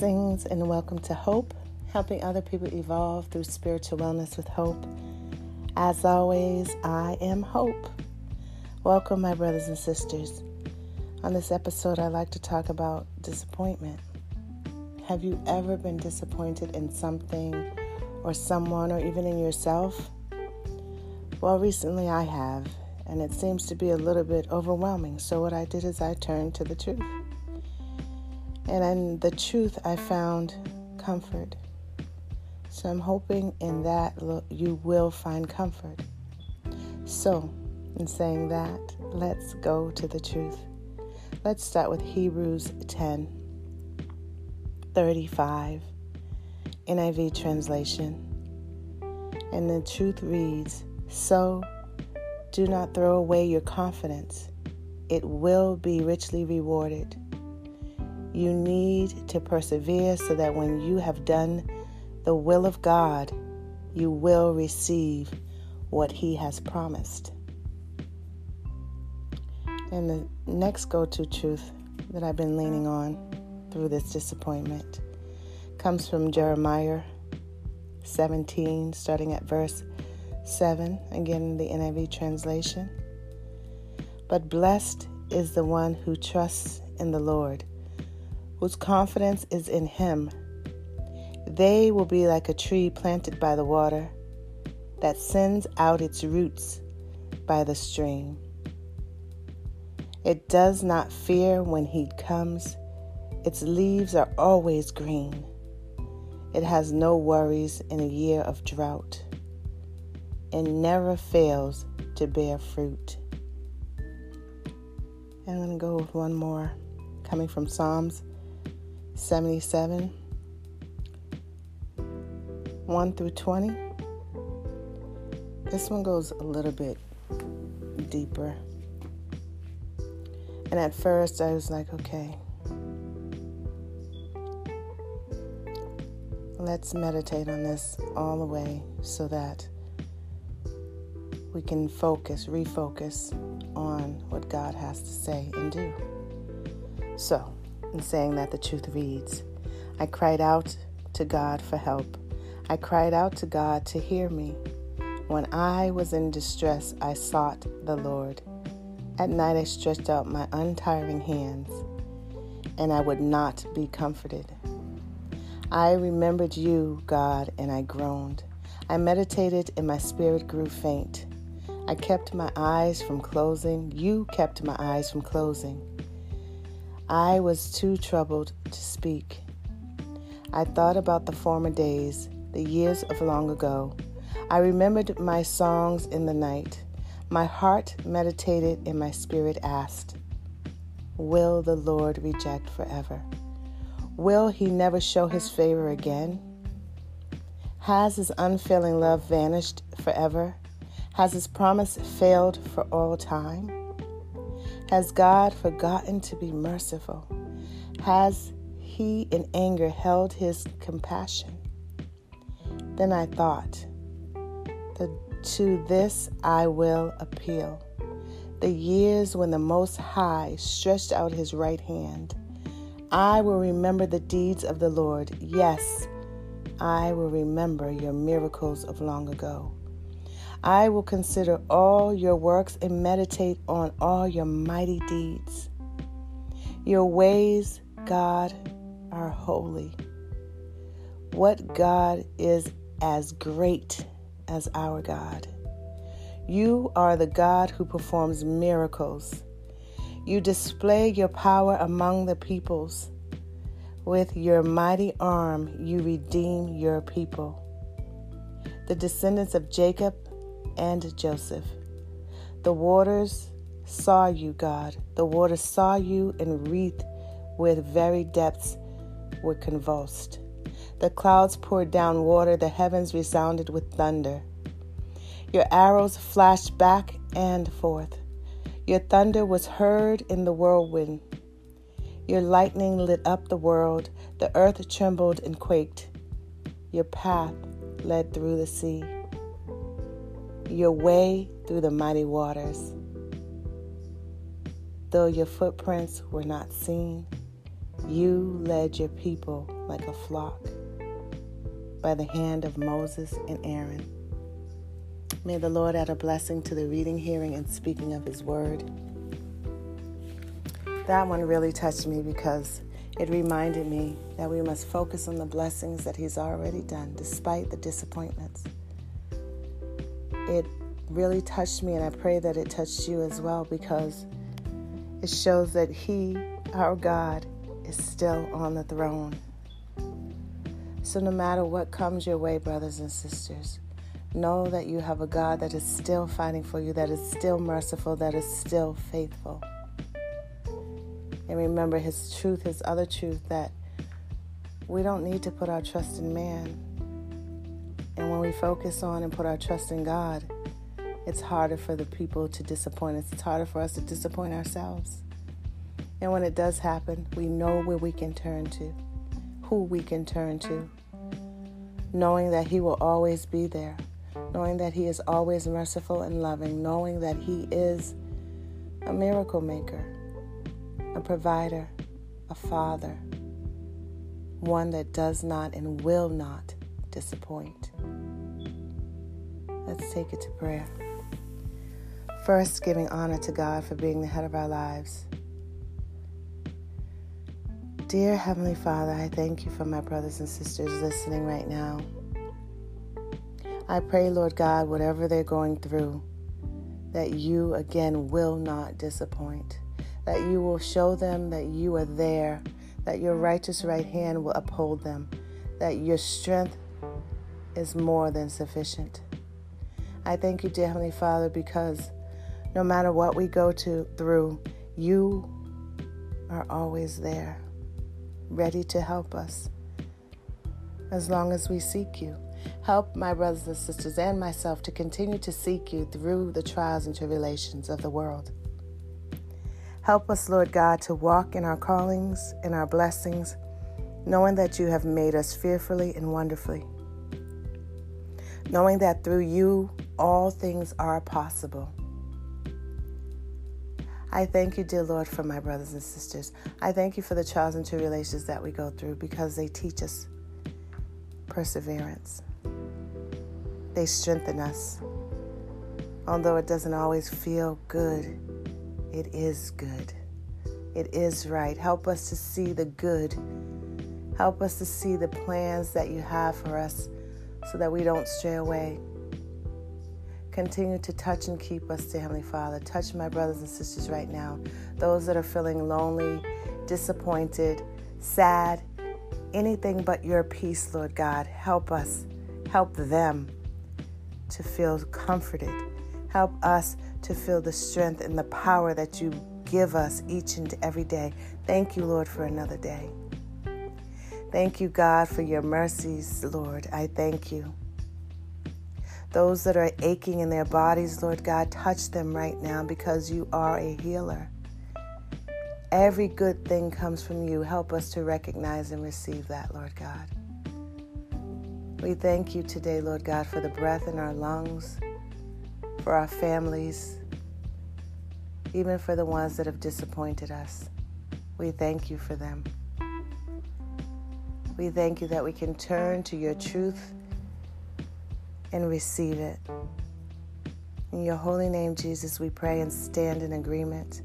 Blessings and welcome to Hope, helping other people evolve through spiritual wellness with hope. As always, I am Hope. Welcome, my brothers and sisters. On this episode, I'd like to talk about disappointment. Have you ever been disappointed in something or someone or even in yourself? Well, recently I have, and it seems to be a little bit overwhelming. So what I did is I turned to the truth. And in the truth, I found comfort. So I'm hoping in that you will find comfort. So, in saying that, let's go to the truth. Let's start with Hebrews 10:35, NIV translation. And the truth reads, "So, do not throw away your confidence. It will be richly rewarded." You need to persevere so that when you have done the will of God, you will receive what He has promised. And the next go-to truth that I've been leaning on through this disappointment comes from Jeremiah 17, starting at verse 7, again the NIV translation. But blessed is the one who trusts in the Lord, whose confidence is in Him. They will be like a tree planted by the water that sends out its roots by the stream. It does not fear when heat comes. Its leaves are always green. It has no worries in a year of drought and never fails to bear fruit. I'm going to go with one more coming from Psalms 77, 1 through 20. This one goes a little bit deeper. And at first I was like, okay, let's meditate on this all the way so that we can refocus on what God has to say and do. So, in saying that, the truth reads, I cried out to God for help. I cried out to God to hear me. When I was in distress, I sought the Lord. At night, I stretched out my untiring hands, and I would not be comforted. I remembered you, God, and I groaned. I meditated, and my spirit grew faint. I kept my eyes from closing. You kept my eyes from closing. I was too troubled to speak. I thought about the former days, the years of long ago. I remembered my songs in the night. My heart meditated and my spirit asked, will the Lord reject forever? Will He never show His favor again? Has His unfailing love vanished forever? Has His promise failed for all time? Has God forgotten to be merciful? Has He in anger held His compassion? Then I thought, to this I will appeal. The years when the Most High stretched out His right hand. I will remember the deeds of the Lord. Yes, I will remember your miracles of long ago. I will consider all your works and meditate on all your mighty deeds. Your ways, God, are holy. What God is as great as our God? You are the God who performs miracles. You display your power among the peoples. With your mighty arm, you redeem your people, the descendants of Jacob and Joseph. The waters saw you, God. The waters saw you, and wreathed with very depths were convulsed. The clouds poured down water. The heavens resounded with thunder. Your arrows flashed back and forth. Your thunder was heard in the whirlwind. Your lightning lit up the world. The earth trembled and quaked. Your path led through the sea, your way through the mighty waters. Though your footprints were not seen, you led your people like a flock by the hand of Moses and Aaron. May the Lord add a blessing to the reading, hearing, and speaking of his word. That one really touched me because it reminded me that we must focus on the blessings that he's already done, despite the disappointments. It really touched me, and I pray that it touched you as well, because it shows that he, our God, is still on the throne. So no matter what comes your way, brothers and sisters, know that you have a God that is still fighting for you, that is still merciful, that is still faithful. And remember his truth, his other truth, that we don't need to put our trust in man. And when we focus on and put our trust in God, it's harder for the people to disappoint us. It's harder for us to disappoint ourselves. And when it does happen, we know where we can turn to, who we can turn to, knowing that he will always be there, knowing that he is always merciful and loving, knowing that he is a miracle maker, a provider, a father, one that does not and will not disappoint. Let's take it to prayer. First, giving honor to God for being the head of our lives. Dear Heavenly Father, I thank you for my brothers and sisters listening right now. I pray, Lord God, whatever they're going through, that you again will not disappoint, that you will show them that you are there, that your righteous right hand will uphold them, that your strength is more than sufficient. I thank you, dear Heavenly Father, because no matter what we go through, you are always there, ready to help us, as long as we seek you. Help my brothers and sisters and myself to continue to seek you through the trials and tribulations of the world. Help us, Lord God, to walk in our callings and our blessings, knowing that you have made us fearfully and wonderfully, knowing that through you all things are possible. I thank you, dear Lord, for my brothers and sisters. I thank you for the trials and tribulations that we go through, because they teach us perseverance. They strengthen us. Although it doesn't always feel good, it is good. It is right. Help us to see the good. Help us to see the plans that you have for us so that we don't stray away. Continue to touch and keep us, dear Heavenly Father. Touch my brothers and sisters right now. Those that are feeling lonely, disappointed, sad, anything but your peace, Lord God. Help us. Help them to feel comforted. Help us to feel the strength and the power that you give us each and every day. Thank you, Lord, for another day. Thank you, God, for your mercies, Lord. I thank you. Those that are aching in their bodies, Lord God, touch them right now, because you are a healer. Every good thing comes from you. Help us to recognize and receive that, Lord God. We thank you today, Lord God, for the breath in our lungs, for our families, even for the ones that have disappointed us. We thank you for them. We thank you that we can turn to your truth and receive it. In your holy name, Jesus, we pray and stand in agreement.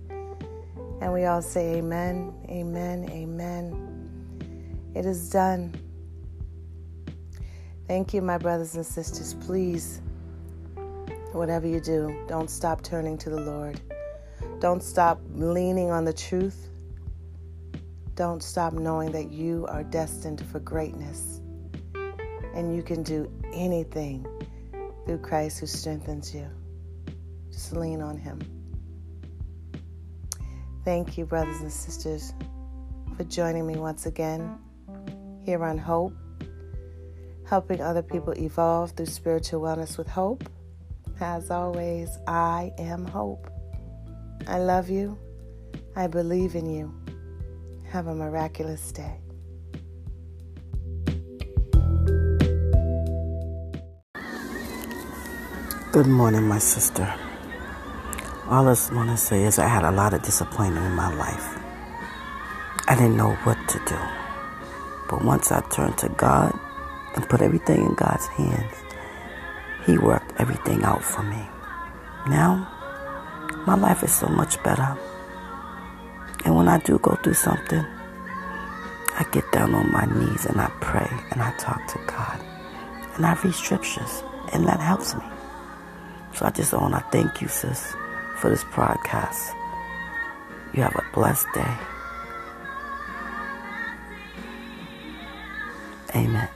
And we all say amen, amen, amen. It is done. Thank you, my brothers and sisters. Please, whatever you do, don't stop turning to the Lord. Don't stop leaning on the truth. Don't stop knowing that you are destined for greatness. And you can do anything through Christ who strengthens you. Just lean on him. Thank you, brothers and sisters, for joining me once again here on Hope, helping other people evolve through spiritual wellness with Hope. As always, I am Hope. I love you. I believe in you. Have a miraculous day. Good morning, my sister. All I just want to say is I had a lot of disappointment in my life. I didn't know what to do. But once I turned to God and put everything in God's hands, He worked everything out for me. Now, my life is so much better. And when I do go through something, I get down on my knees and I pray and I talk to God. And I read scriptures, and that helps me. So I just want to thank you, sis, for this podcast. You have a blessed day. Amen.